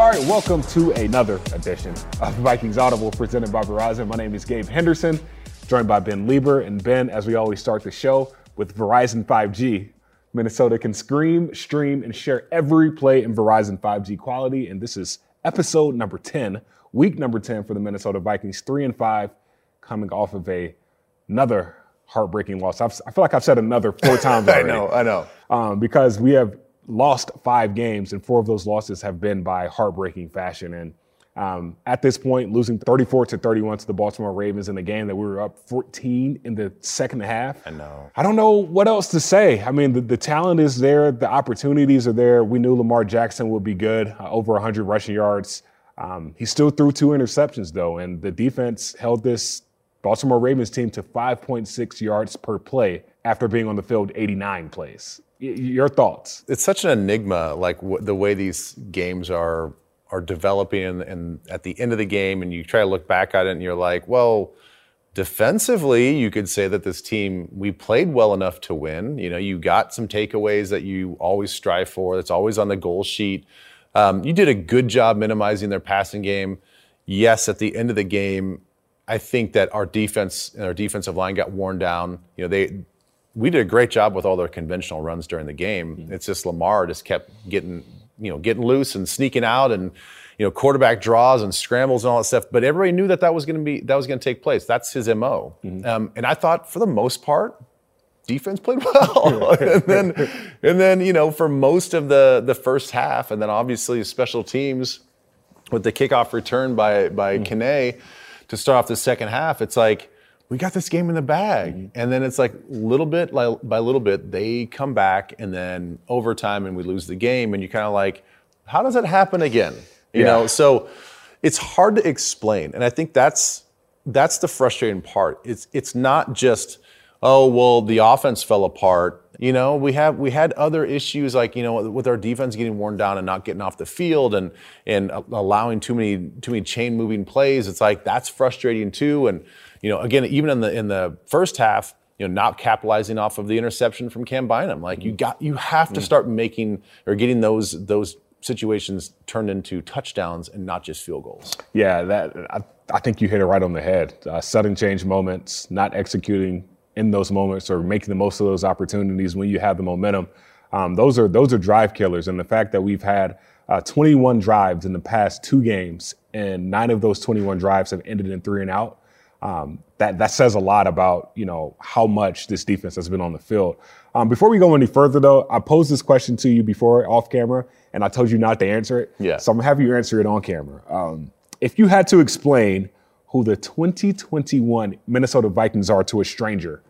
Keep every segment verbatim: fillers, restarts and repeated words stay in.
All right, welcome to another edition of Vikings Audible presented by Verizon. My name is Gabe Henderson, joined by Ben Leber. And Ben, as we always start the show with Verizon five G. Minnesota can scream, stream, and share every play in Verizon five G quality. And this is episode number ten, week number ten for the Minnesota Vikings, three and five, coming off of a, another heartbreaking loss. I've, I feel like I've said another four times already. I know, I know. Um, because we have lost five games, and four of those losses have been by heartbreaking fashion. And um, at this point, losing thirty-four to thirty-one to the Baltimore Ravens in the game that we were up fourteen in the second half. I know. I don't know what else to say. I mean, the, the talent is there. The opportunities are there. We knew Lamar Jackson would be good, uh, over one hundred rushing yards. Um, he still threw two interceptions, though, and the defense held this Baltimore Ravens team to five point six yards per play after being on the field eighty-nine plays. Your thoughts? It's such an enigma, like w- the way these games are are developing, and, and at the end of the game, and you try to look back at it, and you're like, well, defensively, you could say that this team, we played well enough to win. You know, you got some takeaways that you always strive for. That's always on the goal sheet. Um, you did a good job minimizing their passing game. Yes, at the end of the game, I think that our defense and our defensive line got worn down. You know, they. We did a great job with all their conventional runs during the game. Mm-hmm. It's just Lamar just kept getting, you know, getting loose and sneaking out, and, you know, quarterback draws and scrambles and all that stuff. But everybody knew that that was going to be that was going to take place. That's his M O. Mm-hmm. Um, and I thought, for the most part, defense played well. and then, and then you know, for most of the the first half, and then obviously special teams with the kickoff return by by mm-hmm. Kane to start off the second half. It's like, we got this game in the bag. Mm-hmm. And then it's like little bit like, by little bit, they come back, and then overtime, and we lose the game. And you kind of like, how does that happen again? You yeah. know, so it's hard to explain. And I think that's that's the frustrating part. It's it's not just, oh, well, the offense fell apart. You know, we have we had other issues, like, you know, with our defense getting worn down and not getting off the field, and and allowing too many too many chain moving plays. It's like, that's frustrating too. And you know, again, even in the in the first half, you know, not capitalizing off of the interception from Cam Bynum. Like, you got, you have to start making or getting those those situations turned into touchdowns and not just field goals. Yeah, that I, I think you hit it right on the head. Uh, sudden change moments, not executing in those moments or making the most of those opportunities when you have the momentum. Um, those are those are drive killers, and the fact that we've had uh, twenty-one drives in the past two games, and nine of those twenty-one drives have ended in three and out. Um, that, that says a lot about, you know, how much this defense has been on the field. Um, before we go any further, though, I posed this question to you before off camera, and I told you not to answer it. Yeah. So I'm going to have you answer it on camera. Um, if you had to explain who the twenty twenty-one Minnesota Vikings are to a stranger,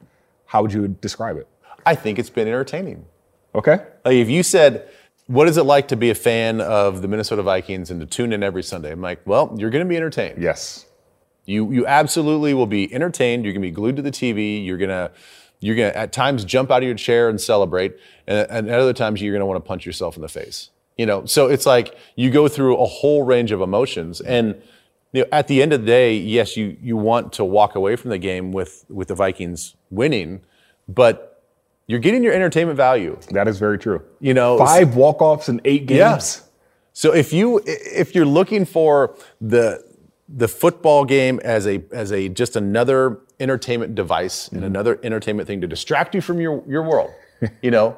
how would you describe it? I think it's been entertaining. Okay. Like, if you said, what is it like to be a fan of the Minnesota Vikings and to tune in every Sunday? I'm like, well, you're going to be entertained. Yes. You you absolutely will be entertained. You're gonna be glued to the T V. You're gonna you're gonna at times jump out of your chair and celebrate, and, and at other times you're gonna want to punch yourself in the face. You know, so it's like you go through a whole range of emotions. And you know, at the end of the day, yes, you you want to walk away from the game with with the Vikings winning, but you're getting your entertainment value. That is very true. You know, five walk-offs in eight games. Yeah. So if you if you're looking for the the football game as a as a just another entertainment device, mm-hmm. and another entertainment thing to distract you from your, your world. You know,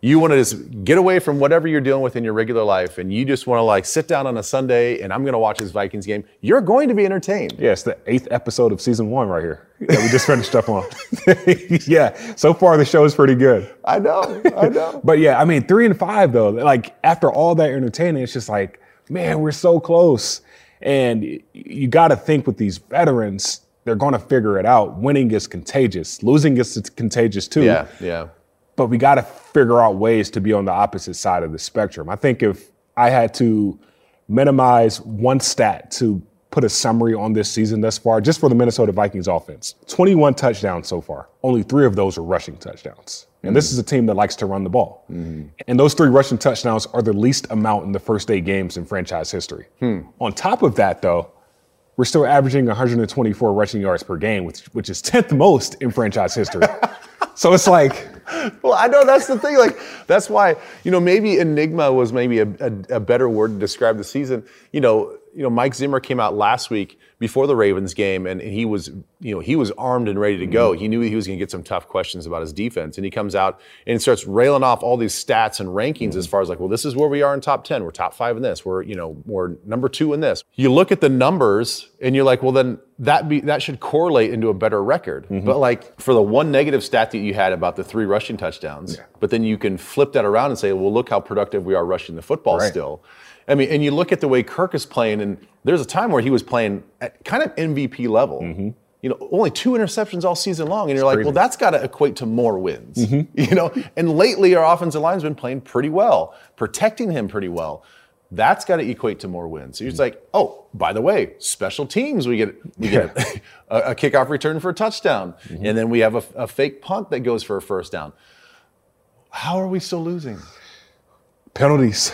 you want to just get away from whatever you're dealing with in your regular life, and you just want to like sit down on a Sunday and I'm going to watch this Vikings game. You're going to be entertained. Yeah, it's the eighth episode of season one right here that we just finished up on. Yeah, so far the show is pretty good. I know, I know. But yeah, I mean, three and five though, like after all that entertaining, it's just like, man, we're so close. And you got to think with these veterans, they're going to figure it out. Winning is contagious. Losing is contagious too. Yeah, yeah. But we got to figure out ways to be on the opposite side of the spectrum. I think if I had to minimize one stat to put a summary on this season thus far, just for the Minnesota Vikings offense, twenty-one touchdowns so far. Only three of those are rushing touchdowns. And mm-hmm. this is a team that likes to run the ball. Mm-hmm. And those three rushing touchdowns are the least amount in the first eight games in franchise history. Hmm. On top of that, though, we're still averaging one hundred twenty-four rushing yards per game, which, which is tenth most in franchise history. So it's like, Well, I know that's the thing. Like, that's why, you know, maybe enigma was maybe a, a, a better word to describe the season. You know, you know, Mike Zimmer came out last week before the Ravens game, and he was, you know, he was armed and ready to go. He knew he was going to get some tough questions about his defense, and he comes out and starts railing off all these stats and rankings mm-hmm. as far as like, well, this is where we are in top ten. We're top five in this. We're, you know, we're number two in this. You look at the numbers, and you're like, well, then that be that should correlate into a better record. Mm-hmm. But like for the one negative stat that you had about the three rushing touchdowns, yeah. but then you can flip that around and say, well, look how productive we are rushing the football right. still. I mean, and you look at the way Kirk is playing, and there's a time where he was playing at kind of M V P level. Mm-hmm. You know, only two interceptions all season long, and you're it's like, well, that's got to equate to more wins. Mm-hmm. You know, and lately our offensive line's been playing pretty well, protecting him pretty well. That's got to equate to more wins. So you're just like, oh, by the way, special teams, we get we get yeah. a, a kickoff return for a touchdown, mm-hmm. and then we have a, a fake punt that goes for a first down. How are we still losing? Penalties.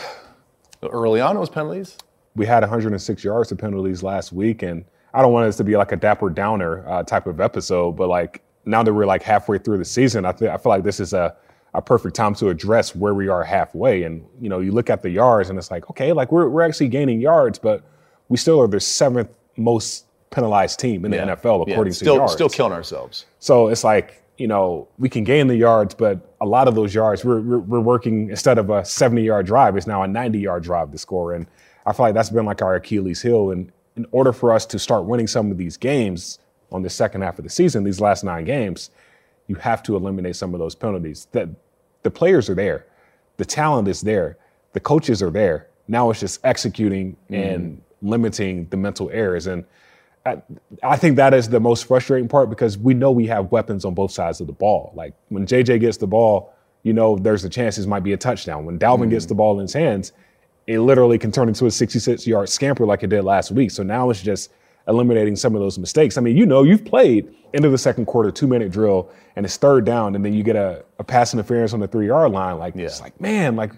Early on, it was penalties. We had one hundred six yards of penalties last week, and I don't want this to be like a Dapper Downer uh, type of episode, but like now that we're like halfway through the season, I think I feel like this is a, a perfect time to address where we are halfway. And you know, you look at the yards, and it's like, okay, like we're we're actually gaining yards, but we still are the seventh most penalized team in the yeah. N F L according yeah, still, to yards. Still killing ourselves. So it's like, you know, we can gain the yards, but a lot of those yards, we're, we're, we're working, instead of a seventy-yard drive, it's now a ninety-yard drive to score. And I feel like that's been like our Achilles heel. And in order for us to start winning some of these games on the second half of the season, these last nine games, you have to eliminate some of those penalties. The, the players are there. The talent is there. The coaches are there. Now it's just executing mm-hmm. and limiting the mental errors. And I, I think that is the most frustrating part, because we know we have weapons on both sides of the ball. Like when J J gets the ball, you know, there's a chance this might be a touchdown. When Dalvin mm. gets the ball in his hands, it literally can turn into a sixty-six-yard scamper like it did last week. So now it's just eliminating some of those mistakes. I mean, you know, you've played into the second quarter, two-minute drill, and it's third down, and then you get a, a pass interference on the three-yard line. Like, yeah. it's like, man, like,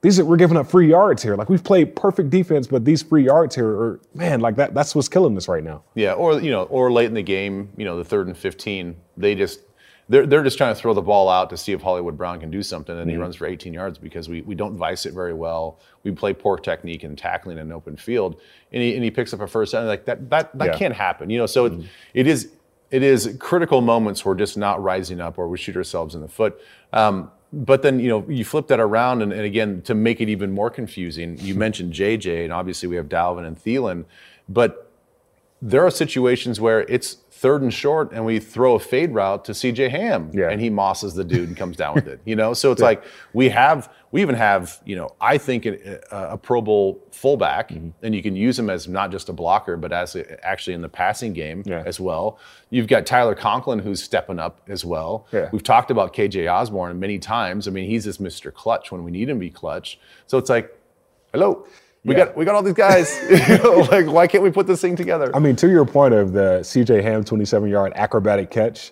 These are, we're giving up free yards here. Like, we've played perfect defense, but these free yards here are, man, like that, that's what's killing us right now. Yeah, or, you know, or late in the game, you know, the third and fifteen, they just, they're, they're just trying to throw the ball out to see if Hollywood Brown can do something, and mm-hmm. he runs for eighteen yards because we, we don't vice it very well. We play poor technique and tackling in an open field, and he, and he picks up a first down. Like, that that, that yeah. can't happen, you know, so mm-hmm. it, it is it is critical moments where we're just not rising up, or we shoot ourselves in the foot. Um, But then, you know, you flip that around, and, and again, to make it even more confusing, you mentioned J J, and obviously we have Dalvin and Thielen, but there are situations where it's third and short, and we throw a fade route to C J. Ham, yeah. and he mosses the dude and comes down with it, you know? So it's yeah. like we have, we even have, you know, I think a, a Pro Bowl fullback, mm-hmm. and you can use him as not just a blocker, but as a, actually in the passing game yeah. as well. You've got Tyler Conklin, who's stepping up as well. Yeah. We've talked about K J. Osborne many times. I mean, he's this Mister Clutch when we need him to be clutch. So it's like, hello. We yeah. got we got all these guys. You know, like, why can't we put this thing together? I mean, to your point of the C J. Ham twenty-seven-yard acrobatic catch,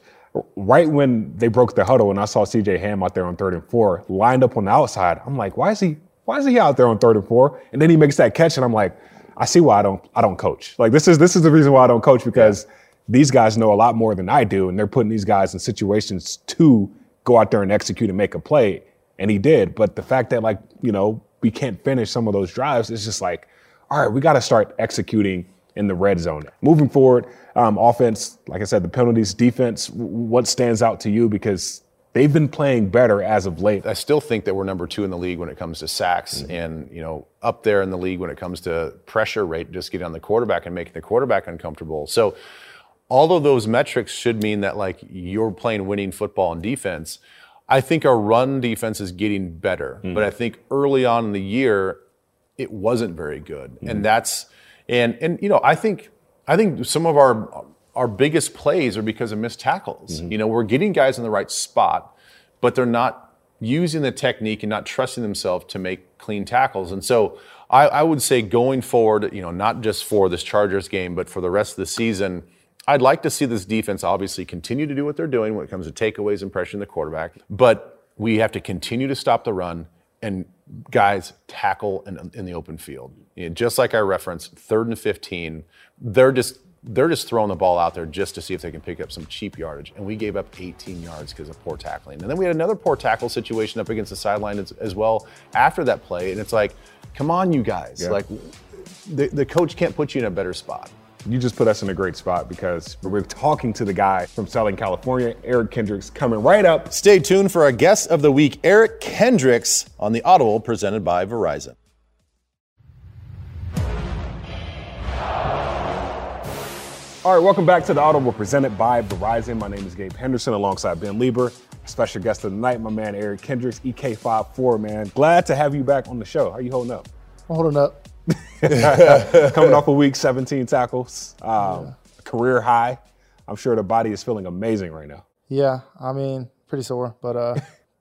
right when they broke the huddle and I saw C J. Ham out there on third and four, lined up on the outside, I'm like, why is he why is he out there on third and four? And then he makes that catch, and I'm like, I see why I don't I don't coach. Like, this is this is the reason why I don't coach, because yeah. these guys know a lot more than I do, and they're putting these guys in situations to go out there and execute and make a play. And he did. But the fact that, like, you know, we can't finish some of those drives, it's just like, all right, we got to start executing in the red zone. Moving forward, um, offense, like I said, the penalties, defense, what stands out to you? Because they've been playing better as of late. I still think that we're number two in the league when it comes to sacks mm-hmm. and, you know, up there in the league when it comes to pressure rate, just getting on the quarterback and making the quarterback uncomfortable. So all of those metrics should mean that, like, you're playing winning football and defense. I think our run defense is getting better, mm-hmm. but I think early on in the year, it wasn't very good. Mm-hmm. And that's, and, and, you know, I think, I think some of our, our biggest plays are because of missed tackles. Mm-hmm. You know, we're getting guys in the right spot, but they're not using the technique and not trusting themselves to make clean tackles. And so I, I would say going forward, you know, not just for this Chargers game, but for the rest of the season, I'd like to see this defense obviously continue to do what they're doing when it comes to takeaways and pressure in the quarterback, but we have to continue to stop the run and guys tackle in, in the open field. You know, just like I referenced, third and fifteen, they're just they're just throwing the ball out there just to see if they can pick up some cheap yardage. And we gave up eighteen yards because of poor tackling. And then we had another poor tackle situation up against the sideline as, as well after that play. And it's like, come on, you guys. Yeah. Like, the, the coach can't put you in a better spot. You just put us in a great spot because we're talking to the guy from Southern California, Eric Kendricks, coming right up. Stay tuned for our guest of the week, Eric Kendricks, on The Audible presented by Verizon. All right, welcome back to The Audible presented by Verizon. My name is Gabe Henderson alongside Ben Leber. Special guest of the night, my man Eric Kendricks, E K five four, man. Glad to have you back on the show. How are you holding up? I'm holding up. Coming off a week, seventeen tackles, um, yeah. career high. I'm sure the body is feeling amazing right now. Yeah, I mean, pretty sore, but uh,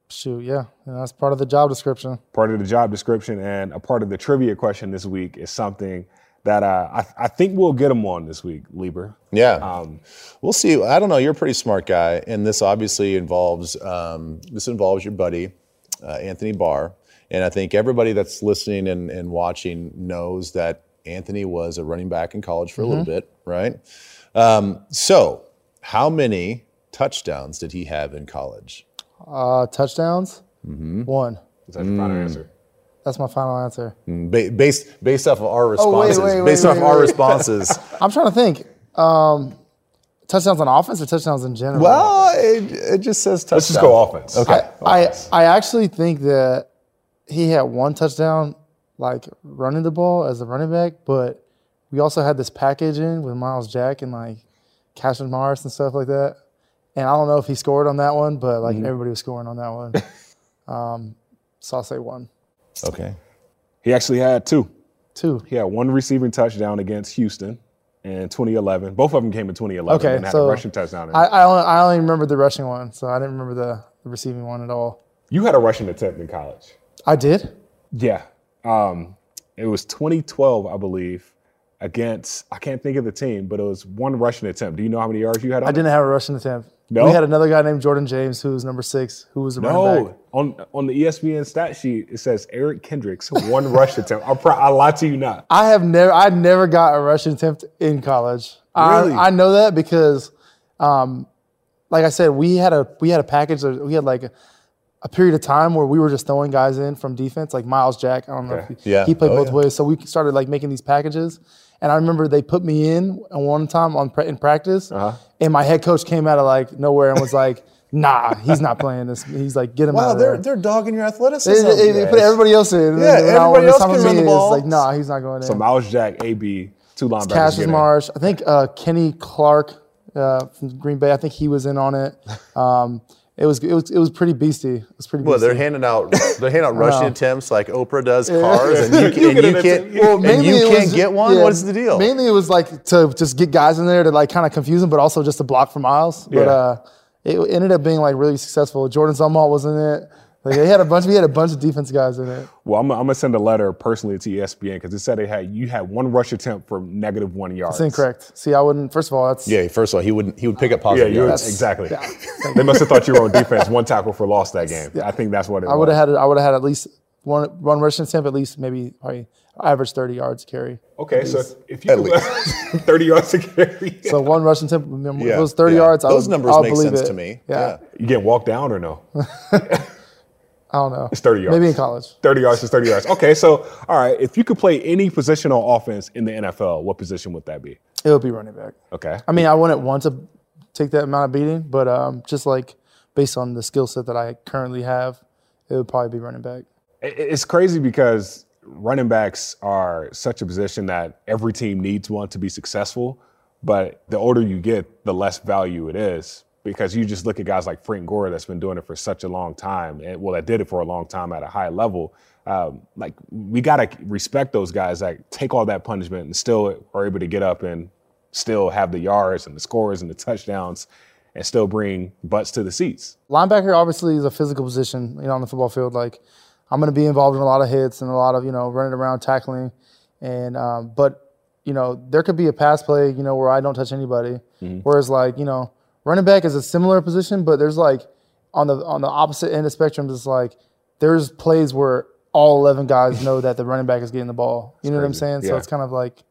shoot, yeah. You know, that's part of the job description. Part of the job description, and a part of the trivia question this week is something that uh, I, I think we'll get him on this week, Lieber. Yeah, um, we'll see. I don't know. You're a pretty smart guy, and this obviously involves um, this involves your buddy, uh, Anthony Barr. And I think everybody that's listening and, and watching knows that Anthony was a running back in college for mm-hmm. a little bit, right? Um, so how many touchdowns did he have in college? Uh, touchdowns? Mm-hmm. One. Is that your mm. final answer? That's my final answer. Ba- based based off of our responses. Oh, wait, wait, based wait, off wait, our wait. responses. I'm trying to think. Um, touchdowns on offense or touchdowns in general? Well, it, it just says touchdowns. Let's just go offense. Okay. I, offense. I, I actually think that he had one touchdown, like, running the ball as a running back, but we also had this package in with Miles Jack and, like, Cashin Morris and stuff like that. And I don't know if he scored on that one, but, like, mm-hmm. everybody was scoring on that one. um, so I'll say one. Okay. He actually had two. Two. He had one receiving touchdown against Houston in twenty eleven. Both of them came in twenty eleven okay, and had so a rushing touchdown. In I, I, only, I only remember the rushing one, so I didn't remember the, the receiving one at all. You had a rushing attempt in college. I did? Yeah. Um, it was twenty twelve, I believe, against, I can't think of the team, but it was one rushing attempt. Do you know how many yards you had on I didn't it? have a rushing attempt. No? We had another guy named Jordan James, who was number six, who was a no. running back. On, on the E S P N stat sheet, it says Eric Kendricks, one rush attempt. I, pro- I lie to you not. I have never I never got a rushing attempt in college. Really? I, I know that because, um, like I said, we had a we had a package. We had like a A period of time where we were just throwing guys in from defense, like Miles Jack. I don't know. Okay. If he, yeah. he played oh, both yeah. ways, so we started like making these packages. And I remember they put me in one time on in practice, uh-huh. and my head coach came out of like nowhere and was like, "Nah, he's not playing this." He's like, "Get him wow, out of there." Wow, they're they're dogging your athleticism. They, they, they put everybody else in. Yeah, everybody else can run the ball. Like, nah, he's not going in. So Miles Jack, A B, two linebackers. Cassius Marsh. I think uh, Kenny Clark uh, from Green Bay. I think he was in on it. Um, It was it was it was pretty beasty. It was pretty. Beasty. Well, they're handing out they're handing out rushing attempts like Oprah does cars, and you, can, you, and you can't well, and you can't was, get one. Yeah, what is the deal? Mainly, it was like to just get guys in there to like kind of confuse them, but also just to block for Miles. Yeah. But uh, it ended up being like really successful. Jordan Zumwalt was in it. Like they had a bunch. We had a bunch of defense guys in it. Well, I'm I'm gonna send a letter personally to E S P N because it said they had you had one rush attempt for negative one yard. That's incorrect. See, I wouldn't. First of all, that's yeah. First of all, he wouldn't. He would pick up positive yeah, yards. Exactly. Yeah. They must have thought you were on defense. One tackle for loss that game. Yeah. I think that's what it I was. I would have had. I would have had at least one one rush attempt. At least maybe probably average thirty yards carry. Okay, so if you thirty yards to carry. So one rush attempt. Yeah. Those thirty yeah. yards. Those I would, numbers I'll make sense it. to me. Yeah. yeah. You get walked down or no? I don't know. It's thirty yards. Maybe in college. thirty yards is thirty yards. Okay, so, all right, if you could play any position on offense in the N F L, what position would that be? It would be running back. Okay. I mean, I wouldn't want to take that amount of beating, but um, just, like, based on the skill set that I currently have, it would probably be running back. It's crazy because running backs are such a position that every team needs one to be successful, but the older you get, the less value it is. Because you just look at guys like Frank Gore that's been doing it for such a long time, and well, that did it for a long time at a high level. Um, like we gotta respect those guys that take all that punishment and still are able to get up and still have the yards and the scores and the touchdowns, and still bring butts to the seats. Linebacker obviously is a physical position, you know, on the football field. Like I'm gonna be involved in a lot of hits and a lot of you know running around, tackling, and um, but you know there could be a pass play, you know, where I don't touch anybody, mm-hmm. whereas like you know. Running back is a similar position, but there's like on the on the opposite end of the spectrum, it's like there's plays where all eleven guys know that the running back is getting the ball. You know what I'm saying? Yeah. So it's kind of like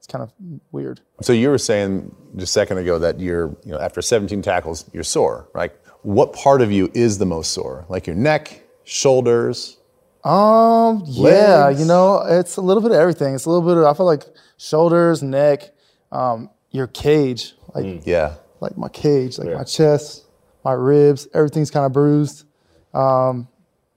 it's kind of weird. So you were saying just a second ago that you're, you know, after seventeen tackles, you're sore, right? What part of you is the most sore? Like your neck, shoulders? Um, yeah, legs? You know, it's a little bit of everything. It's a little bit of, I feel like shoulders, neck, um, your cage. Like, mm, yeah. Like my cage, like yeah. my chest, my ribs, everything's kind of bruised. Um,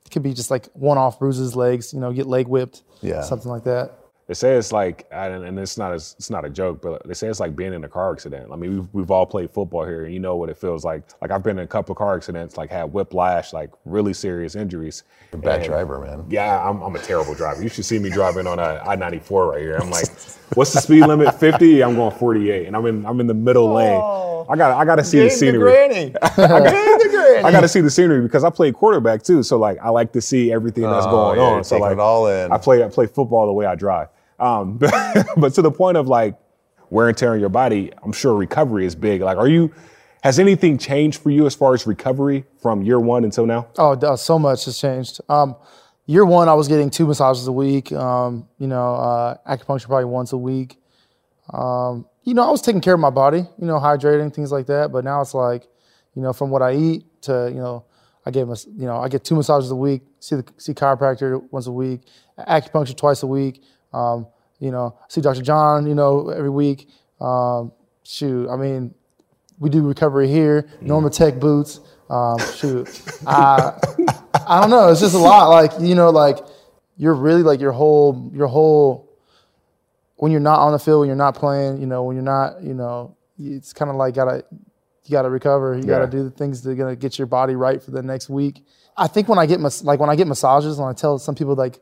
it could be just like one-off bruises, legs, you know, get leg whipped, yeah. something like that. They say it's like, and it's not a, it's not a joke, but they say it's like being in a car accident. I mean, we've, we've all played football here, and you know what it feels like. Like, I've been in a couple car accidents, like had whiplash, like really serious injuries. You're a bad and, driver, man. Yeah, I'm, I'm a terrible driver. You should see me driving on a I ninety-four right here. I'm like, what's the speed limit? fifty? I'm going forty-eight, and I'm in I'm in the middle oh, lane. I got I got to see the scenery. Game the granny. I got to see the scenery because I played quarterback too, so like I like to see everything that's oh, going yeah, on. So like it all in. I play I play football the way I drive. Um, but, but to the point of like wear and tear on your body, I'm sure recovery is big. Like, are you, has anything changed for you as far as recovery from year one until now? Oh, so much has changed. Um, year one, I was getting two massages a week. Um, you know, uh, acupuncture probably once a week. Um, you know, I was taking care of my body, you know, hydrating, things like that. But now it's like, you know, from what I eat to, you know, I get, you know, I get two massages a week, see the, see chiropractor once a week, acupuncture twice a week. Um, you know, see Doctor John, you know, every week. Um, shoot, I mean, we do recovery here. Norma Tech boots. Um, shoot, I, I don't know. It's just a lot. Like, you know, like you're really like your whole, your whole. When you're not on the field, when you're not playing, you know, when you're not, you know, it's kind of like gotta, you gotta recover. You yeah. gotta do the things that are gonna get your body right for the next week. I think when I get mas- like when I get massages, when I tell some people like,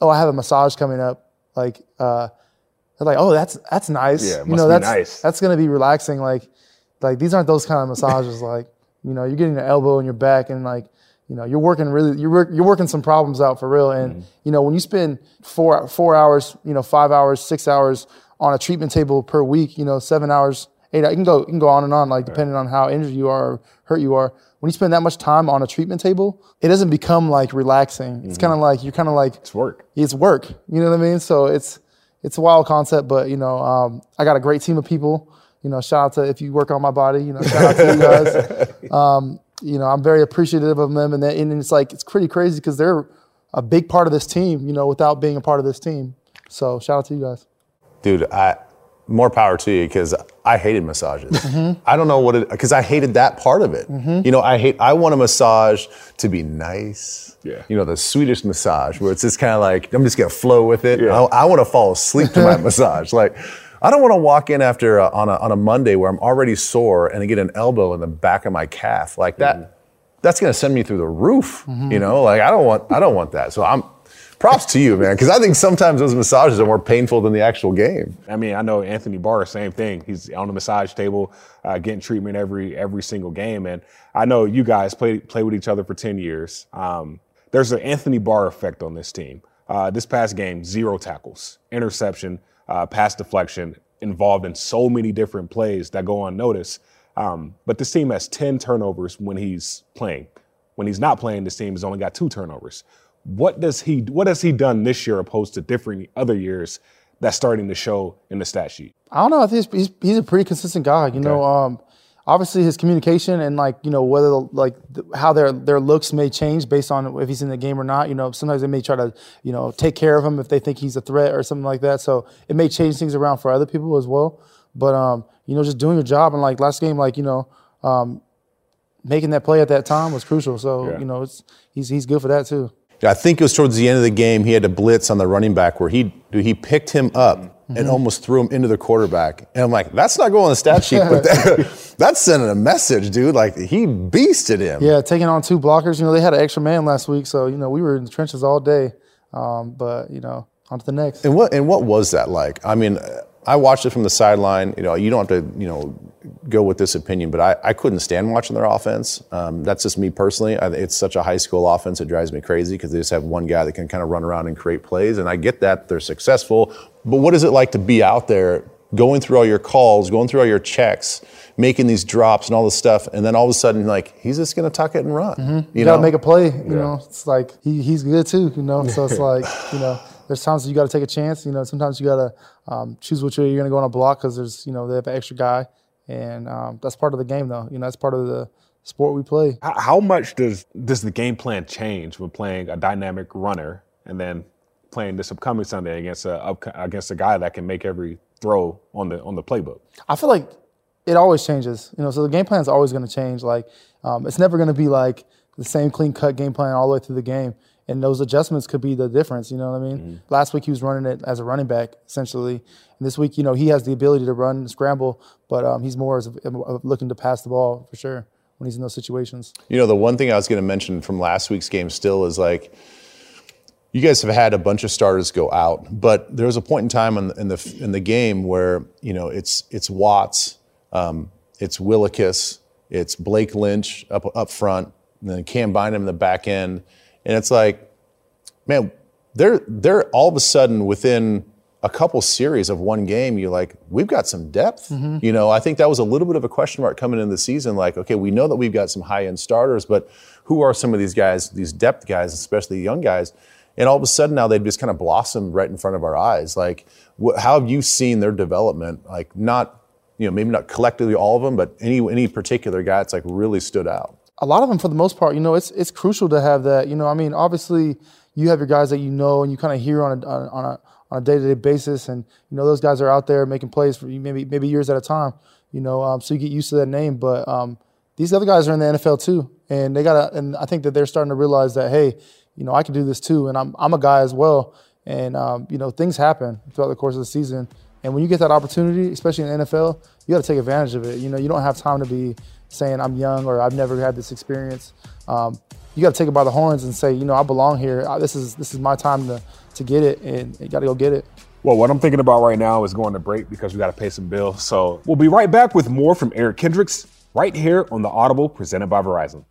oh, I have a massage coming up. Like, uh, they're like, oh, that's that's nice. Yeah, it must you know, be that's nice. That's gonna be relaxing. Like, like these aren't those kind of massages. Like, you know, you're getting your elbow and your back, and like, you know, you're working really, you're work, you're working some problems out for real. And mm-hmm. you know, when you spend four four hours, you know, five hours, six hours on a treatment table per week, you know, seven hours, eight, you can go, you can go on and on. Like, right. depending on how injured you are, or hurt you are. When you spend that much time on a treatment table, it doesn't become like relaxing. Mm-hmm. It's kind of like, you're kind of like, it's work. It's work. You know what I mean? So it's, it's a wild concept, but you know, um, I got a great team of people, you know, shout out to, if you work on my body, you know, shout out to you guys. Um, you know, I'm very appreciative of them. And that, and it's like, it's pretty crazy because they're a big part of this team, you know, without being a part of this team. So shout out to you guys. Dude, I, more power to you, because I hated massages. Mm-hmm. I don't know what it, because I hated that part of it. Mm-hmm. You know, I hate, I want a massage to be nice. Yeah. You know, the Swedish massage where it's just kind of like, I'm just going to flow with it. Yeah. I, I want to fall asleep to my massage. Like, I don't want to walk in after a, on, a, on a Monday where I'm already sore and I get an elbow in the back of my calf. Like that, mm-hmm. that's going to send me through the roof. Mm-hmm. You know, like I don't want, I don't want that. So I'm, props to you, man, because I think sometimes those massages are more painful than the actual game. I mean, I know Anthony Barr, same thing. He's on the massage table, uh, getting treatment every every single game. And I know you guys play, play with each other for ten years. Um, there's an Anthony Barr effect on this team. Uh, this past game, zero tackles, interception, uh, pass deflection, involved in so many different plays that go unnoticed. Um, but this team has ten turnovers when he's playing. When he's not playing, this team has only got two turnovers. What does he? What has he done this year opposed to different other years that's starting to show in the stat sheet? I don't know. I think he's, he's, he's a pretty consistent guy. You okay. know, um, obviously his communication and like you know whether like how their their looks may change based on if he's in the game or not. You know, sometimes they may try to you know take care of him if they think he's a threat or something like that. So it may change things around for other people as well. But um, you know, just doing your job and like last game, like you know. Um, making that play at that time was crucial. So, yeah. you know, it's he's he's good for that too. I think it was towards the end of the game he had a blitz on the running back where he he picked him up mm-hmm. and almost threw him into the quarterback. And I'm like, that's not going on the stat sheet, but that, that's sending a message, dude. Like, he beasted him. Yeah, taking on two blockers. You know, they had an extra man last week, so, you know, we were in the trenches all day. Um, but, you know, on to the next. And what and what was that like? I mean, I watched it from the sideline. You know, you don't have to, you know, go with this opinion, but I, I couldn't stand watching their offense. Um, that's just me personally. I, it's such a high school offense. It drives me crazy because they just have one guy that can kind of run around and create plays. And I get that they're successful, but what is it like to be out there going through all your calls, going through all your checks, making these drops and all this stuff, and then all of a sudden, like, he's just going to tuck it and run. Mm-hmm. You, you got to make a play. You yeah. know, it's like, he, he's good too, you know? So it's like, you know, there's times you got to take a chance. You know, sometimes you got to um, choose which way you're going to go on a block because there's, you know, they have an extra guy. And um, that's part of the game, though. You know, that's part of the sport we play. How, how much does, does the game plan change when playing a dynamic runner and then playing this upcoming Sunday against a, up, against a guy that can make every throw on the on the playbook? I feel like it always changes. You know, so the game plan is always going to change. Like, um, it's never going to be like the same clean-cut game plan all the way through the game. And those adjustments could be the difference, you know what I mean? Mm-hmm. Last week he was running it as a running back, essentially. And this week, you know, he has the ability to run and scramble, but um, he's more as looking to pass the ball for sure when he's in those situations. You know, the one thing I was going to mention from last week's game still is, like, you guys have had a bunch of starters go out, but there was a point in time in the in the, in the game where, you know, it's it's Watts, um, it's Willekes, it's Blake Lynch up up front, and then Cam Bynum in the back end. And it's like, man, they're they're all of a sudden within a couple series of one game, you're like, we've got some depth. Mm-hmm. You know, I think that was a little bit of a question mark coming into the season. Like, okay, we know that we've got some high-end starters, but who are some of these guys, these depth guys, especially young guys? And all of a sudden now they've just kind of blossomed right in front of our eyes. Like, wh- how have you seen their development? Like, not, you know, maybe not collectively all of them, but any any particular guy that's, like, really stood out? A lot of them, for the most part, you know, it's it's crucial to have that. You know, I mean, obviously, you have your guys that you know and you kind of hear on a on a on a day-to-day basis, and you know those guys are out there making plays for maybe maybe years at a time. You know, um, so you get used to that name. But um, these other guys are in the N F L too, and they got and I think that they're starting to realize that, hey, you know, I can do this too, and I'm I'm a guy as well. And um, you know, things happen throughout the course of the season, and when you get that opportunity, especially in the N F L, you got to take advantage of it. You know, you don't have time to be saying I'm young or I've never had this experience. Um, you got to take it by the horns and say, you know, I belong here. I, this is this is my time to to get it, and you got to go get it. Well, what I'm thinking about right now is going to break because we got to pay some bills. So we'll be right back with more from Eric Kendricks right here on The Audible presented by Verizon.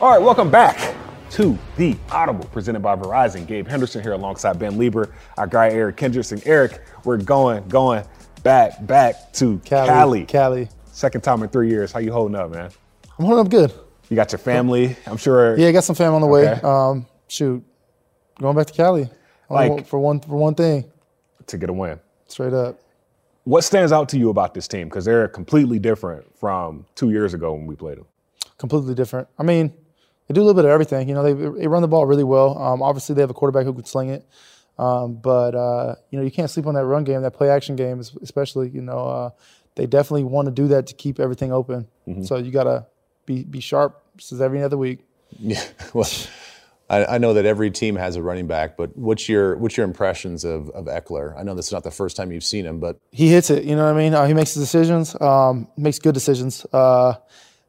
All right, welcome back to The Audible presented by Verizon. Gabe Henderson here alongside Ben Leber, our guy Eric Kendricks. And Eric, we're going, going back, back to Cali. Cali. Cali. Second time in three years. How you holding up, man? I'm holding up good. You got your family, I'm sure. Yeah, I got some family on the okay. way. Um, shoot, going back to Cali like, for one for one thing. To get a win. Straight up. What stands out to you about this team? Because they're completely different from two years ago when we played them. Completely different. I mean, they do a little bit of everything. You know, they, they run the ball really well. Um, obviously, they have a quarterback who can sling it. Um, but, uh, you know, you can't sleep on that run game, that play-action game especially. You know, uh, they definitely want to do that to keep everything open. Mm-hmm. So you got to be be sharp. This is every other week. Yeah, well, I, I know that every team has a running back, but what's your what's your impressions of, of Eckler? I know that's not the first time you've seen him, but he hits it, you know what I mean? Uh, he makes his decisions, um, makes good decisions. Uh,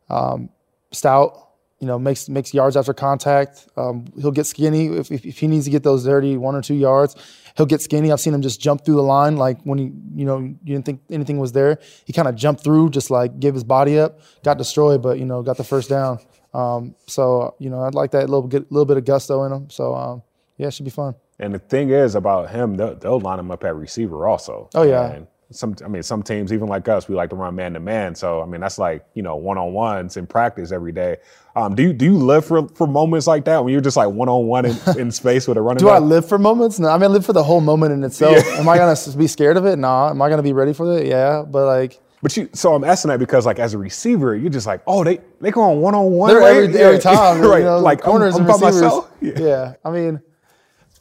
um, stout. You know, makes makes yards after contact. Um, he'll get skinny if, if if he needs to get those dirty one or two yards. He'll get skinny. I've seen him just jump through the line like when he, you know, you didn't think anything was there. He kind of jumped through, just like gave his body up, got destroyed, but you know, got the first down. Um, so you know, I'd like that little get, little bit of gusto in him. So um, yeah, it should be fun. And the thing is about him, they'll, they'll line him up at receiver also. Oh yeah. And Some, I mean, some teams, even like us, we like to run man-to-man. So, I mean, that's like, you know, one-on-ones in practice every day. Um, do you do you live for, for moments like that when you're just like one-on-one in, in space with a running do back? Do I live for moments? No, I mean, I live for the whole moment in itself. Yeah. Am I going to be scared of it? Nah. Am I going to be ready for it? Yeah. But, like. But you, so I'm asking that because, like, as a receiver, you're just like, oh, they, they go on one-on-one. They're right? every, yeah. every time. Right. You know, like, corners I'm, I'm and receivers. By myself? Yeah. yeah. I mean,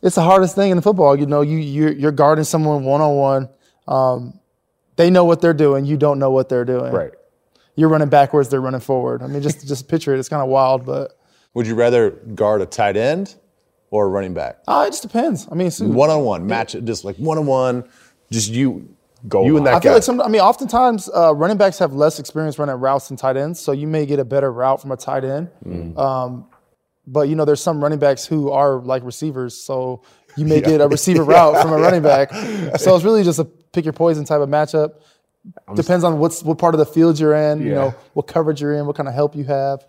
it's the hardest thing in football. You know, you, you're, you're guarding someone one-on-one. Um, they know what they're doing. You don't know what they're doing. Right. You're running backwards. They're running forward. I mean, just just picture it. It's kind of wild, but. Would you rather guard a tight end or a running back? Uh, it just depends. I mean, it's, one on one match. It, just like one on one, just you, go you on. and that I guy. Feel like some. I mean, oftentimes uh, running backs have less experience running routes than tight ends, so you may get a better route from a tight end. Mm. Um, but you know, there's some running backs who are like receivers, so you may yeah. get a receiver route yeah. from a running back. So it's really just a pick your poison type of matchup. I'm Depends on what's what part of the field you're in, yeah. you know, what coverage you're in, what kind of help you have.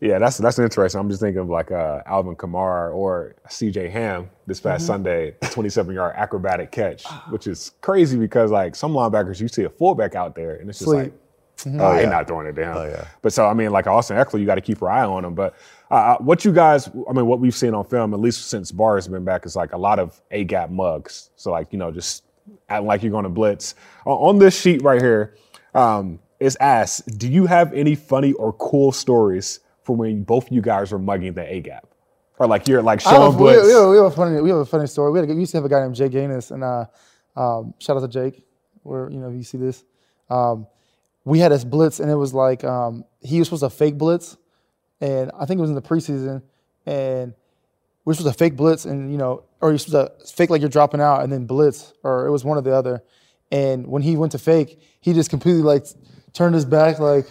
Yeah, that's that's interesting. I'm just thinking of like uh, Alvin Kamara or C J. Ham this past mm-hmm. Sunday, twenty-seven-yard acrobatic catch, which is crazy because like some linebackers, you see a fullback out there, and it's just Sleep. like, mm-hmm. oh, oh yeah. they're not throwing it down. Oh, yeah. But so, I mean, like Austin Eckler, you got to keep your eye on him. But uh, what you guys, I mean, what we've seen on film, at least since Barr has been back, is like a lot of A-gap mugs. So, like, you know, just acting like you're going to blitz. On this sheet right here, um, it's asked, do you have any funny or cool stories for when both you guys are mugging the A-gap? Or like you're like showing blitz? We, we, we, have a funny, we have a funny story. We, had a, we used to have a guy named Jake Gaines, and uh, um, shout out to Jake, where, you know, you see this. Um, we had this blitz, and it was like um, he was supposed to fake blitz, and I think it was in the preseason, and we were supposed to fake blitz, and you know, or you're supposed to fake like you're dropping out and then blitz, or it was one or the other. And when he went to fake, he just completely like turned his back like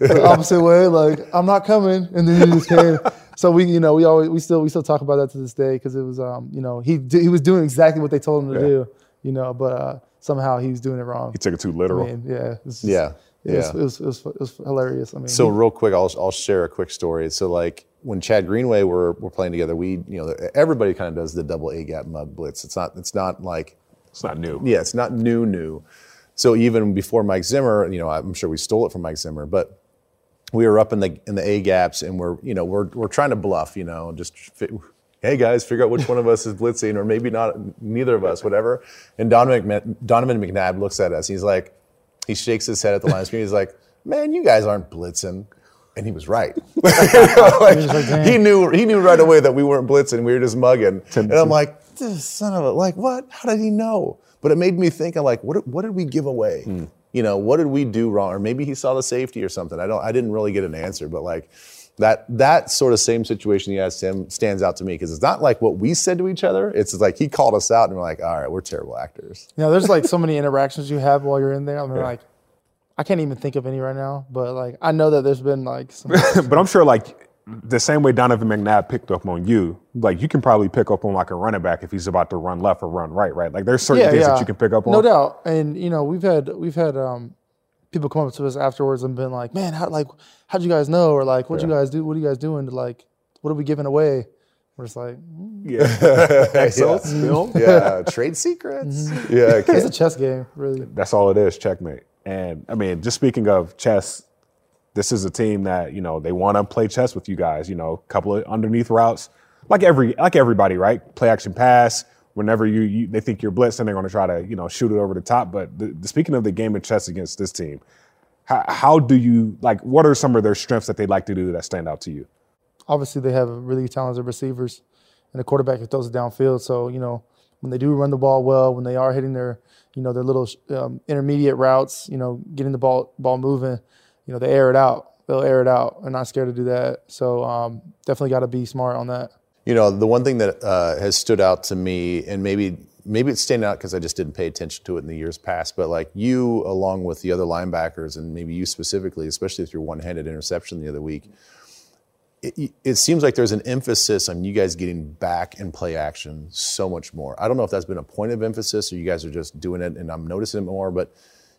the opposite way, like I'm not coming, and then he just came. So we, you know, we always we still we still talk about that to this day because it was, um, you know, he he was doing exactly what they told him to yeah. do, you know, but. Uh, Somehow he was doing it wrong. He took it too literal. I mean, yeah, it was just, yeah, yeah. It was, it was, it was, it was hilarious. I mean, so real quick, I'll I'll share a quick story. So like when Chad Greenway were were playing together, we you know everybody kind of does the double A gap mug blitz. It's not it's not like it's not new. Yeah, it's not new new. So even before Mike Zimmer, you know, I'm sure we stole it from Mike Zimmer, but we were up in the in the A gaps and we're you know we're we're trying to bluff, you know, just. Fit, hey guys, figure out which one of us is blitzing, or maybe not, neither of us, whatever. And Donovan McNabb looks at us. He's like, he shakes his head at the line of screen. He's like, man, you guys aren't blitzing. And he was right. like, he, was like, he knew he knew right away that we weren't blitzing. We were just mugging. And I'm like, this son of a, like what? How did he know? But it made me think, I'm like, what, what did we give away? Hmm. You know, what did we do wrong? Or maybe he saw the safety or something. I don't, I didn't really get an answer, but like, That that sort of same situation he asked him stands out to me because it's not like what we said to each other. It's like he called us out and we're like, all right, we're terrible actors. You know, there's like so many interactions you have while you're in there. I mean, yeah. like, I can't even think of any right now, but like, I know that there's been like some. But I'm sure like the same way Donovan McNabb picked up on you, like you can probably pick up on like a running back if he's about to run left or run right, right? Like there's certain yeah, things yeah. that you can pick up on. No doubt. And, you know, we've had, we've had, um, people come up to us afterwards and been like, man, how like how'd you guys know? Or like, what'd yeah. you guys do? What are you guys doing to like, what are we giving away? We're just like, mm. yeah. Excel, film, yeah, trade secrets. Mm-hmm. Yeah. Okay. It's a chess game, really. That's all it is, checkmate. And I mean, just speaking of chess, this is a team that, you know, they want to play chess with you guys, you know, a couple of underneath routes, like every like everybody, right? Play action pass. Whenever you, you they think you're blitzed, and they're going to try to you know shoot it over the top. But the, the, speaking of the game of chess against this team, how, how do you like? What are some of their strengths that they like to do that stand out to you? Obviously, they have really talented receivers and a quarterback who throws it downfield. So you know when they do run the ball well, when they are hitting their you know their little um, intermediate routes, you know getting the ball ball moving, you know they air it out. They'll air it out. They're not scared to do that. So um, definitely got to be smart on that. You know, the one thing that uh, has stood out to me, and maybe maybe it's standing out because I just didn't pay attention to it in the years past, but like you, along with the other linebackers, and maybe you specifically, especially with your one-handed interception the other week, it, it seems like there's an emphasis on you guys getting back and play action so much more. I don't know if that's been a point of emphasis or you guys are just doing it and I'm noticing it more, but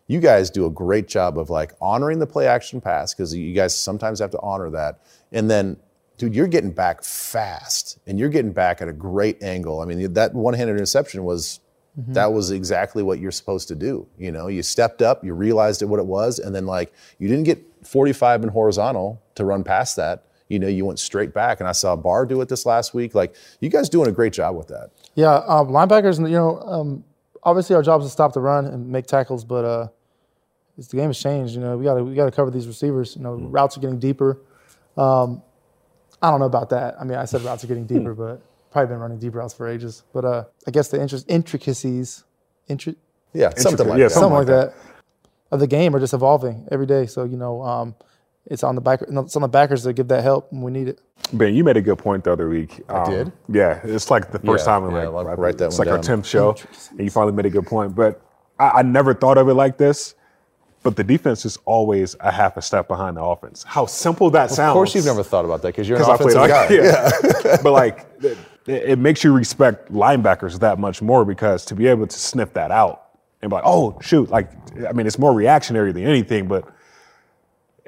you guys do a great job of like honoring the play action pass because you guys sometimes have to honor that. And then dude, you're getting back fast, and you're getting back at a great angle. I mean, that one-handed interception was, mm-hmm. that was exactly what you're supposed to do. You know, you stepped up, you realized what it was, and then, like, you didn't get forty-five in horizontal to run past that. You know, you went straight back, and I saw Barr do it this last week. Like, you guys doing a great job with that. Yeah, um, linebackers, you know, um, obviously our job is to stop the run and make tackles, but uh, it's, the game has changed. You know, we got we got to cover these receivers. You know, mm-hmm. routes are getting deeper. Um I don't know about that. I mean, I said routes are getting deeper, but probably been running deep routes for ages. But uh, I guess the interest, intricacies, intri- yeah, something like yeah, that. Something like that. Of the game are just evolving every day. So, you know, um, it's on the back. It's on the backers that give that help when we need it. Ben, you made a good point the other week. Um, I did? Yeah, it's like the first yeah, time. I'm yeah, like, right, write that it's one like down. Our tenth show, and you finally made a good point. But I, I never thought of it like this. But the defense is always a half a step behind the offense. How simple that sounds. Of course you've never thought about that because you're an offensive I played, guy. Yeah. yeah. But, like, it, it makes you respect linebackers that much more because to be able to sniff that out and be like, oh, shoot. Like, I mean, it's more reactionary than anything. But,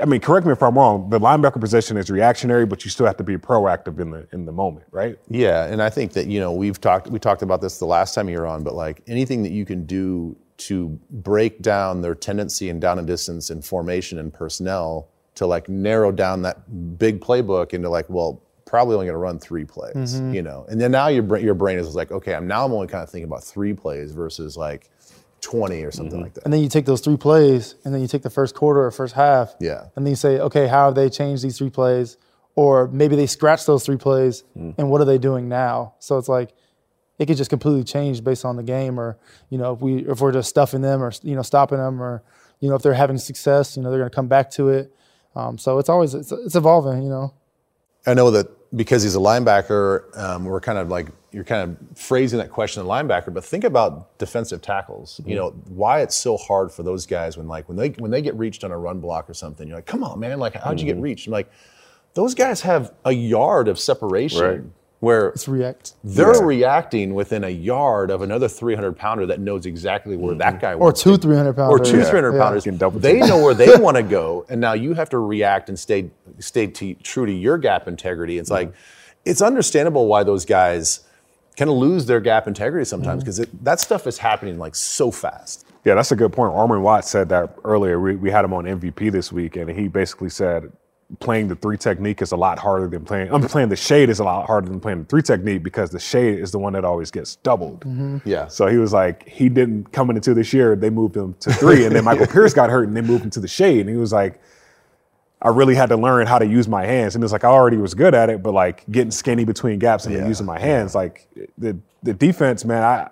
I mean, correct me if I'm wrong. The linebacker position is reactionary, but you still have to be proactive in the in the moment, right? Yeah, and I think that, you know, we've talked we talked about this the last time you were on, but, like, anything that you can do to break down their tendency in down and distance and formation and personnel to like narrow down that big playbook into like, well, probably only going to run three plays, mm-hmm. you know. And then now your brain, your brain is like, okay, I'm now I'm only kind of thinking about three plays versus like twenty or something mm-hmm. like that. And then you take those three plays, and then you take the first quarter or first half, yeah. and then you say, okay, how have they changed these three plays? Or maybe they scratched those three plays, mm-hmm. and what are they doing now? So it's like it could just completely change based on the game, or you know, if we if we're just stuffing them, or you know, stopping them, or you know, if they're having success, you know, they're going to come back to it. Um, so it's always it's, it's evolving, you know. I know that. Because he's a linebacker, um, we're kind of like, you're kind of phrasing that question in linebacker, but think about defensive tackles. Mm-hmm. You know, why it's so hard for those guys when like, when they when they get reached on a run block or something, you're like, come on, man, like, how'd mm-hmm. you get reached? I'm like, those guys have a yard of separation. Right. Where it's react. They're yeah. reacting within a yard of another three hundred pounder that knows exactly where mm-hmm. that guy wants to be. Or two three hundred pounders. Or two yeah. three hundred pounders. Yeah. They know where they want to go, and now you have to react and stay stay t- true to your gap integrity. It's mm-hmm. like, it's understandable why those guys kind of lose their gap integrity sometimes, because mm-hmm. that stuff is happening like so fast. Yeah, that's a good point. Armin Watts said that earlier. We, we had him on M V P this week, and he basically said, playing the three technique is a lot harder than playing, I'm playing the shade is a lot harder than playing the three technique, because the shade is the one that always gets doubled. Mm-hmm. Yeah. So he was like, he didn't coming into this year, they moved him to three, and then Michael Pierce got hurt and they moved him to the shade. And he was like, I really had to learn how to use my hands. And it's like, I already was good at it, but like getting skinny between gaps and yeah. using my hands, yeah. like the the defense, man, I,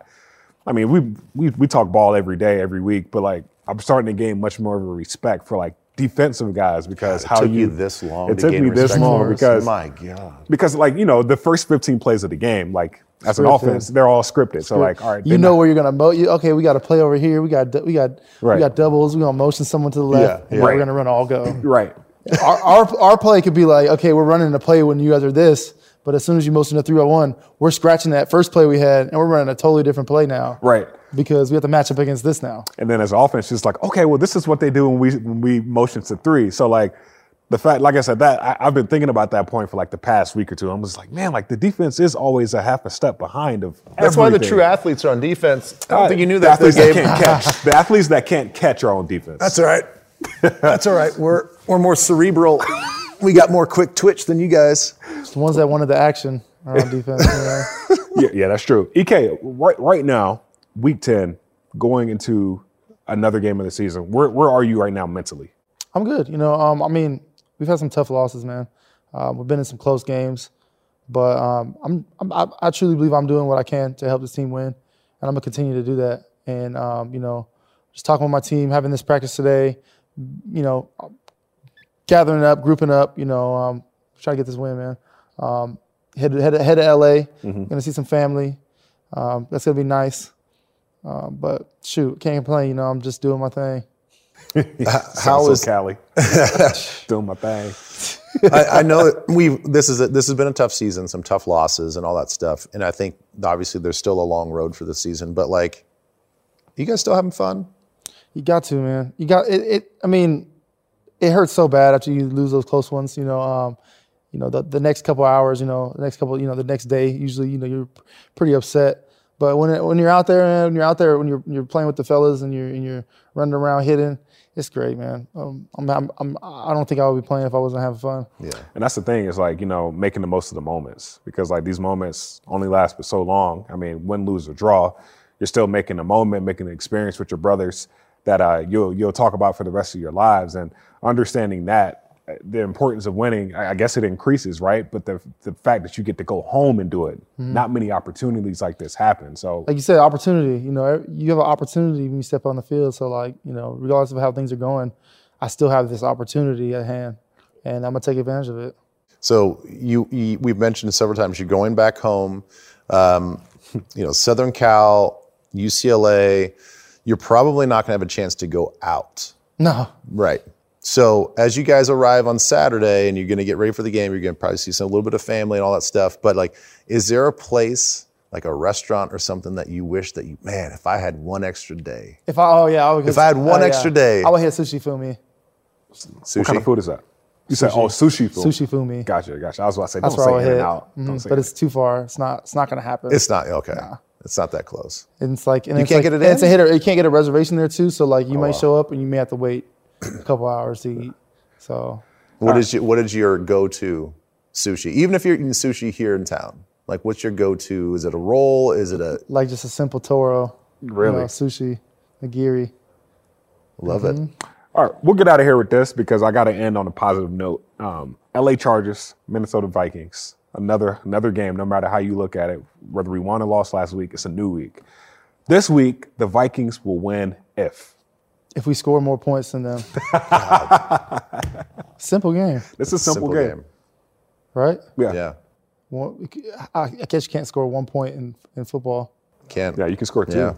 I mean, we, we, we talk ball every day, every week, but like I'm starting to gain much more of a respect for like defensive guys, because God, how took you, you this long it to took me this long because my God, because like, you know, the first fifteen plays of the game, like as scripted. An offense, they're all scripted. Script. So like, all right, you know not, where you're gonna mo- you, okay, we got to play over here. We got we got right. we got doubles. We are gonna motion someone to the left. Yeah, yeah. Right. We're gonna run all go. Right. Our, our our play could be like, okay, we're running a play when you guys are this. But as soon as you motion to three oh one, we're scratching that first play we had, and we're running a totally different play now. Right. Because we have to match up against this now. And then as offense, it's like, okay, well, this is what they do when we when we motion to three. So, like, the fact, like I said, that I, I've been thinking about that point for, like, the past week or two. I'm just like, man, like, the defense is always a half a step behind of That's everything. Why the true athletes are on defense. I don't uh, think you knew that. The athletes that can't catch. The athletes that can't catch are on defense. That's all right. That's all right. We're We're more cerebral. We got more quick twitch than you guys. It's the ones that wanted the action are on defense. You know? yeah, yeah, that's true. E K, right, right now, week ten, going into another game of the season, where where are you right now mentally? I'm good. You know, um, I mean, we've had some tough losses, man. Uh, we've been in some close games, but um, I'm, I'm I, I truly believe I'm doing what I can to help this team win, and I'm gonna continue to do that. And um, you know, just talking with my team, having this practice today, you know. Gathering up, grouping up, you know, um, try to get this win, man. Um, head, head, head to L A, mm-hmm. gonna see some family. Um, that's gonna be nice. Um, but shoot, can't complain, you know, I'm just doing my thing. How is Cali? Doing my thing. I, I know we this is a, this has been a tough season, some tough losses and all that stuff. And I think obviously there's still a long road for this season, but like, you guys still having fun? You got to, man. You got it. it I mean. It hurts so bad after you lose those close ones, you know. Um, you know, the, the next couple hours, you know, the next couple, you know, the next day. Usually, you know, you're pretty upset. But when it, when you're out there, man, when you're out there, when you're you're playing with the fellas and you're and you're running around hitting, it's great, man. Um, I'm, I'm, I'm I don't think I would be playing if I wasn't having fun. Yeah, and that's the thing is like, you know, making the most of the moments, because like these moments only last for so long. I mean, win, lose, or draw, you're still making a moment, making an experience with your brothers that uh, you'll you'll talk about for the rest of your lives. And understanding that, the importance of winning, I guess it increases, right? But the the fact that you get to go home and do it, mm-hmm. not many opportunities like this happen. So, like you said, opportunity, you know, you have an opportunity when you step on the field. So like, you know, regardless of how things are going, I still have this opportunity at hand, and I'm gonna take advantage of it. So you, you we've mentioned several times, you're going back home, um, you know, Southern Cal, U C L A, you're probably not going to have a chance to go out. No. Right. So as you guys arrive on Saturday and you're going to get ready for the game, you're going to probably see some, a little bit of family and all that stuff. But like, is there a place, like a restaurant or something that you wish that you, man, if I had one extra day. If I, oh yeah. I would get if I had one oh, extra yeah. day. I would hit Sushi Fumi. Sushi? What kind of food is that? You sushi. Said, oh, Sushi Fumi. Sushi Fumi. Gotcha, gotcha. I was about to say, don't say in and out. Mm-hmm. Don't say but it. It's too far. It's not, it's not going to happen. It's not, okay. Nah. It's not that close. And it's like, and you it's can't like, get it in? It's a hitter. You can't get a reservation there too. So like, you oh, might wow. show up and you may have to wait a couple hours to eat. So What uh, is your, what is your go-to sushi? Even if you're eating sushi here in town, like what's your go-to? Is it a roll? Is it a like just a simple Toro? Really, you know, sushi, nigiri. Love mm-hmm. it. All right, we'll get out of here with this because I got to end on a positive note. Um, L A Chargers, Minnesota Vikings, another another game. No matter how you look at it, whether we won or lost last week, it's a new week. This week, the Vikings will win if. If we score more points than them. Simple game. This is a simple, simple game. game. Right? Yeah. yeah. Well, I guess you can't score one point in, in football. Can't. Yeah, you can score two. Yeah.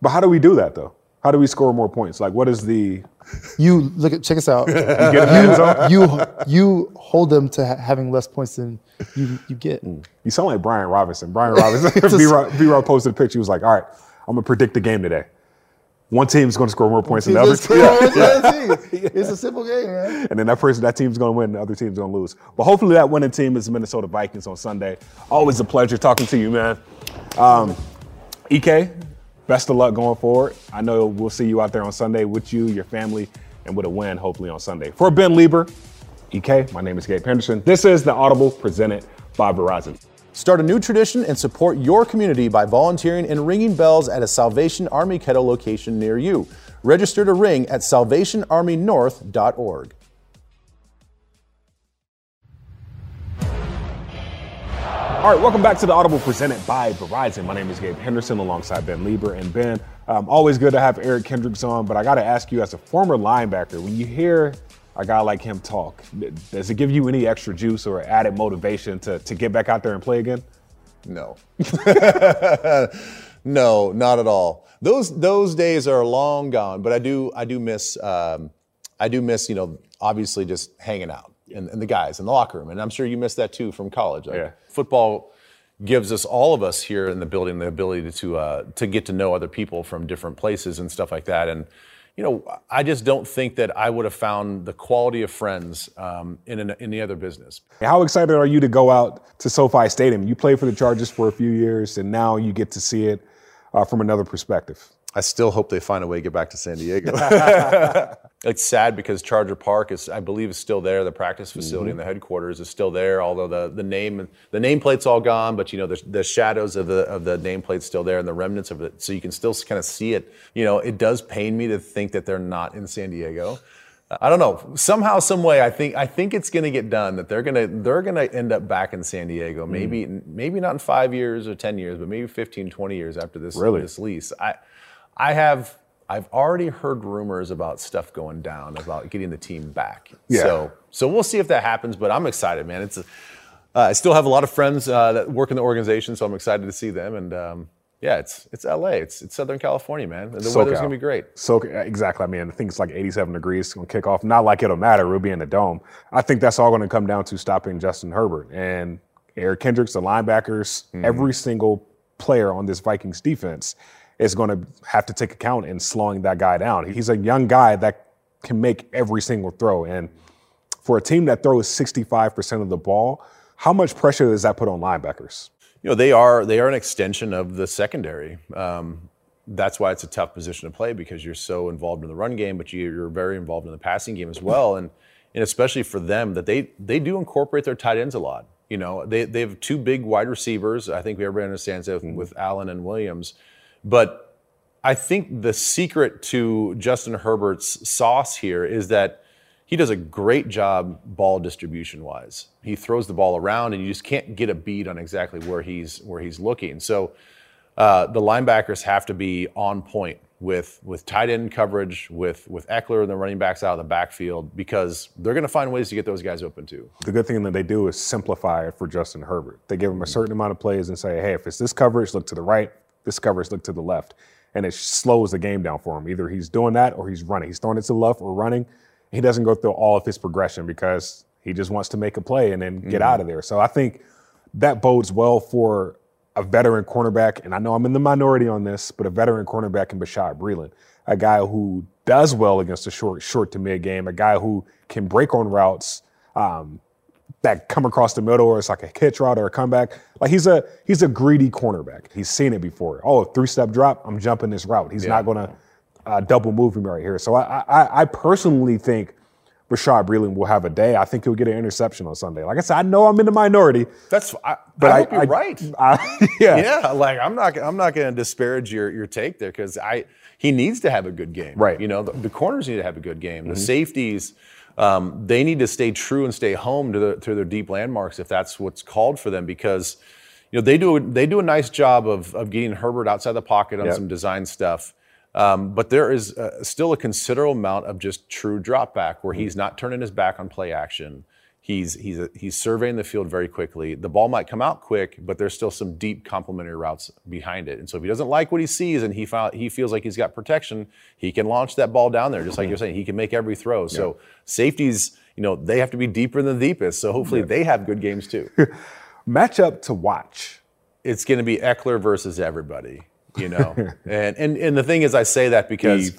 But how do we do that, though? How do we score more points? Like, what is the – You – look at – check us out. you, you, you hold them to ha- having less points than you, you get. You sound like Brian Robinson. Brian Robinson. B-Rob, B-Rob posted a picture. He was like, all right, I'm going to predict the game today. One team's going to score more points than the other team. Yeah. Yeah. It's a simple game, man. And then that person, that team's going to win, the other team's going to lose. But hopefully that winning team is the Minnesota Vikings on Sunday. Always a pleasure talking to you, man. Um, E K, best of luck going forward. I know we'll see you out there on Sunday with you, your family, and with a win, hopefully, on Sunday. For Ben Leber, E K, my name is Gabe Henderson. This is The Audible presented by Verizon. Start a new tradition and support your community by volunteering and ringing bells at a Salvation Army Kettle location near you. Register to ring at salvation army north dot org. All right, welcome back to The Audible presented by Verizon. My name is Gabe Henderson alongside Ben Leber. And Ben, um, always good to have Eric Kendricks on, but I got to ask you, as a former linebacker, when you hear a guy like him talk, does it give you any extra juice or added motivation to, to get back out there and play again? No. No, not at all. Those those days are long gone, but I do I do miss um, I do miss, you know, obviously just hanging out and, and the guys in the locker room. And I'm sure you miss that too from college. Like, yeah. Football gives us, all of us here in the building, the ability to uh, to get to know other people from different places and stuff like that. And you know, I just don't think that I would have found the quality of friends um, in an, in the other business. How excited are you to go out to SoFi Stadium? You played for the Chargers for a few years, and now you get to see it uh, from another perspective. I still hope they find a way to get back to San Diego. It's sad because Charger Park is, I believe, is still there. The practice facility mm-hmm. and the headquarters is still there, although the the name the nameplate's all gone. But you know, the, the shadows of the of the nameplate's still there and the remnants of it, so you can still kind of see it. You know, it does pain me to think that they're not in San Diego. I don't know. Somehow, some way, I think I think it's going to get done. That they're going to they're going to end up back in San Diego. Maybe mm. maybe not in five years or ten years, but maybe fifteen, twenty years after this really? this lease. I. I have, I've already heard rumors about stuff going down, about getting the team back. Yeah. So, so we'll see if that happens, but I'm excited, man. It's, a, uh, I still have a lot of friends uh, that work in the organization, so I'm excited to see them. And um, yeah, it's it's L A, it's it's Southern California, man. The so weather's cal. gonna be great. So exactly, I mean, I think it's like eighty-seven degrees gonna kick off. Not like it'll matter, we'll be in the dome. I think that's all gonna come down to stopping Justin Herbert and Eric Kendricks, the linebackers, mm-hmm. every single player on this Vikings defense is going to have to take account in slowing that guy down. He's a young guy that can make every single throw. And for a team that throws sixty-five percent of the ball, how much pressure does that put on linebackers? You know, they are they are an extension of the secondary. Um, that's why it's a tough position to play, because you're so involved in the run game, but you're very involved in the passing game as well. And and especially for them, that they they do incorporate their tight ends a lot. You know, they, they have two big wide receivers. I think everybody understands that with, with Allen and Williams. But I think the secret to Justin Herbert's sauce here is that he does a great job ball distribution-wise. He throws the ball around, and you just can't get a bead on exactly where he's where he's looking. So uh, the linebackers have to be on point with with tight end coverage, with with Eckler and the running backs out of the backfield, because they're going to find ways to get those guys open too. The good thing that they do is simplify it for Justin Herbert. They give him a certain amount of plays and say, hey, if it's this coverage, look to the right. This coverage, look to the left, and it slows the game down for him. Either he's doing that or he's running. He's throwing it to the left or running. He doesn't go through all of his progression because he just wants to make a play and then get mm-hmm. out of there. So I think that bodes well for a veteran cornerback, and I know I'm in the minority on this, but a veteran cornerback in Rashad Breeland, a guy who does well against a short, short to mid game, a guy who can break on routes, um, that come across the middle, or it's like a catch route or a comeback. Like he's a he's a greedy cornerback. He's seen it before. Oh, three-step drop, I'm jumping this route. He's yeah. not going to uh, double move him right here. So I, I, I personally think Rashad Breeland will have a day. I think he'll get an interception on Sunday. Like I said, I know I'm in the minority. That's I, but I hope I, you're I, right. I, yeah, yeah. Like I'm not, I'm not going to disparage your your take there because I he needs to have a good game. Right. You know, the, the corners need to have a good game. The mm-hmm. safeties, um, they need to stay true and stay home to the, to their deep landmarks if that's what's called for them because, you know, they do they do a nice job of of getting Herbert outside the pocket on yep. some design stuff. Um, but there is uh, still a considerable amount of just true drop back where he's not turning his back on play action. He's he's a, he's surveying the field very quickly. The ball might come out quick, but there's still some deep complementary routes behind it. And so if he doesn't like what he sees and he found, he feels like he's got protection, he can launch that ball down there, just like you're saying. He can make every throw. Yeah. So safeties, you know, they have to be deeper than the deepest. So hopefully yeah. they have good games too. Matchup to watch. It's going to be Eckler versus everybody. You know, and, and and the thing is, I say that because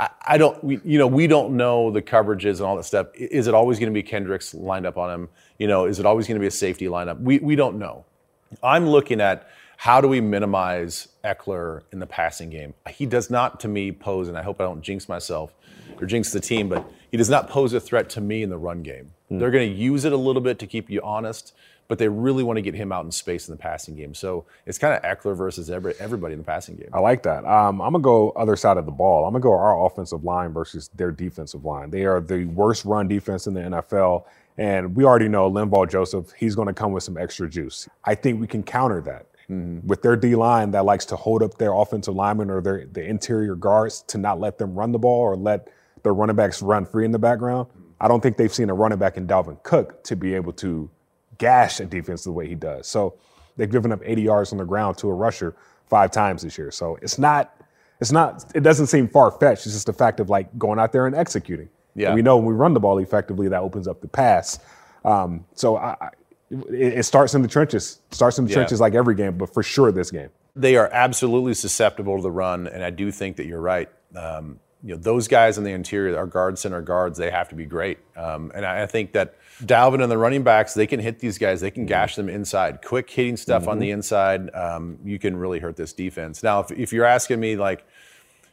I, I don't, we, you know, we don't know the coverages and all that stuff. Is it always going to be Kendricks lined up on him? You know, is it always going to be a safety lineup? We we don't know. I'm looking at how do we minimize Eckler in the passing game? He does not, to me, pose, and I hope I don't jinx myself or jinx the team, but he does not pose a threat to me in the run game. Mm. They're going to use it a little bit to keep you honest, but they really want to get him out in space in the passing game. So it's kind of Eckler versus every, everybody in the passing game. I like that. Um, I'm going to go other side of the ball. I'm going to go our offensive line versus their defensive line. They are the worst run defense in the N F L, and we already know Linval Joseph, he's going to come with some extra juice. I think we can counter that mm-hmm. with their D-line that likes to hold up their offensive linemen or their the interior guards to not let them run the ball or let the running backs run free in the background. I don't think they've seen a running back in Dalvin Cook to be able to gash a defense the way he does. So they've given up eighty yards on the ground to a rusher five times this year. So it's not, it's not, it doesn't seem far-fetched. It's just the fact of like going out there and executing. Yeah. And we know when we run the ball effectively, that opens up the pass. Um, so I, I, it, it starts in the trenches. It starts in the yeah. trenches like every game, but for sure this game. They are absolutely susceptible to the run, and I do think that you're right. Um, you know, those guys in the interior, our guards, center guards, they have to be great. Um, and I, I think that Dalvin and the running backs, they can hit these guys. They can gash them inside. Quick hitting stuff mm-hmm. on the inside. Um, you can really hurt this defense. Now, if, if you're asking me, like,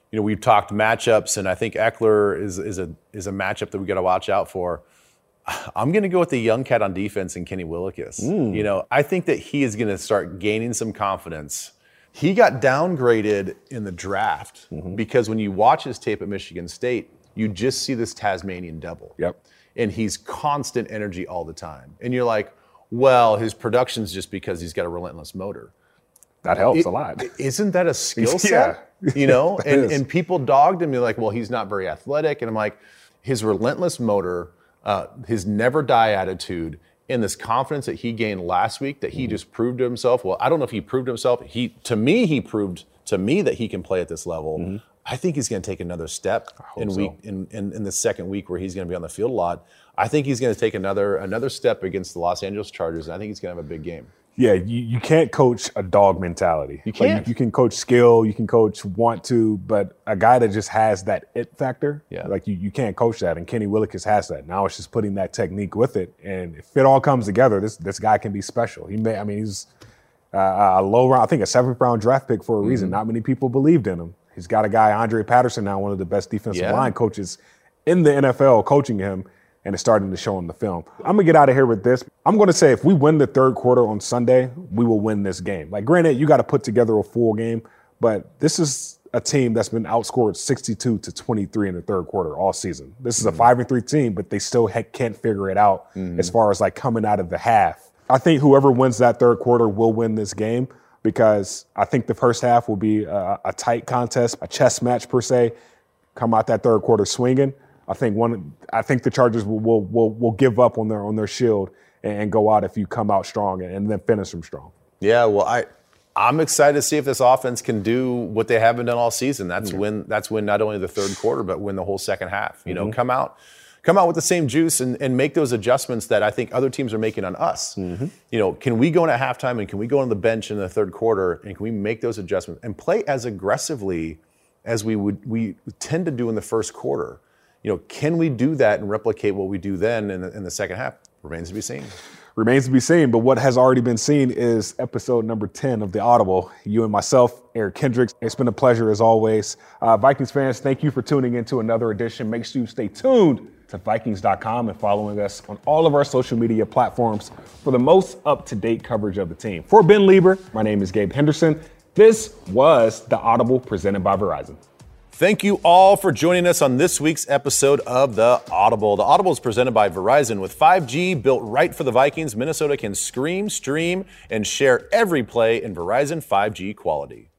you know, we've talked matchups, and I think Eckler is is a is a matchup that we got to watch out for. I'm going to go with the young cat on defense in Kenny Willekes. Mm. You know, I think that he is going to start gaining some confidence. He got downgraded in the draft mm-hmm. because when you watch his tape at Michigan State, you just see this Tasmanian devil. Yep. And he's constant energy all the time. And you're like, well, his production's just because he's got a relentless motor. That helps it, a lot. Isn't that a skill set? Yeah. You know, and, and people dogged him. You're like, well, he's not very athletic. And I'm like, his relentless motor, uh, his never die attitude, and this confidence that he gained last week that he mm-hmm. just proved to himself. Well, I don't know if he proved to himself. He, to me, he proved to me that he can play at this level. Mm-hmm. I think he's going to take another step in week so. in, in, in the second week where he's going to be on the field a lot. I think he's going to take another another step against the Los Angeles Chargers, and I think he's going to have a big game. Yeah, you, you can't coach a dog mentality. You can't. Like, you, you can coach skill, you can coach want to, but a guy that just has that it factor, yeah. like you, you can't coach that, and Kenny Willekes has that. Now it's just putting that technique with it, and if it all comes together, this this guy can be special. He may, I mean, he's uh, a low round, I think a seventh round draft pick for a reason. Mm-hmm. Not many people believed in him. He's got a guy, Andre Patterson, now one of the best defensive yeah. line coaches in the N F L, coaching him, and it's starting to show on the film. I'm going to get out of here with this. I'm going to say if we win the third quarter on Sunday, we will win this game. Like, granted, you got to put together a full game, but this is a team that's been outscored sixty-two to twenty-three in the third quarter all season. This is mm-hmm. a five and three team, but they still ha- can't figure it out mm-hmm. as far as like coming out of the half. I think whoever wins that third quarter will win this game, because I think the first half will be a, a tight contest, a chess match per se. Come out that third quarter swinging. I think one. I think the Chargers will will will, will give up on their on their shield and, and go out if you come out strong and, and then finish them strong. Yeah, well, I I'm excited to see if this offense can do what they haven't done all season. That's yeah. when that's when not only the third quarter but win the whole second half. You mm-hmm. know, come out. Come out with the same juice and, and make those adjustments that I think other teams are making on us. Mm-hmm. You know, can we go in at halftime and can we go on the bench in the third quarter and can we make those adjustments and play as aggressively as we would we tend to do in the first quarter? You know, can we do that and replicate what we do then in the, in the second half? Remains to be seen. Remains to be seen, but what has already been seen is episode number ten of The Audible. You and myself, Eric Kendricks. It's been a pleasure as always. Uh, Vikings fans, thank you for tuning in to another edition. Make sure you stay tuned to Vikings dot com and following us on all of our social media platforms for the most up-to-date coverage of the team. For Ben Leber, my name is Gabe Henderson. This was The Audible presented by Verizon. Thank you all for joining us on this week's episode of The Audible. The Audible is presented by Verizon. With five G built right for the Vikings, Minnesota can scream, stream, and share every play in Verizon five G quality.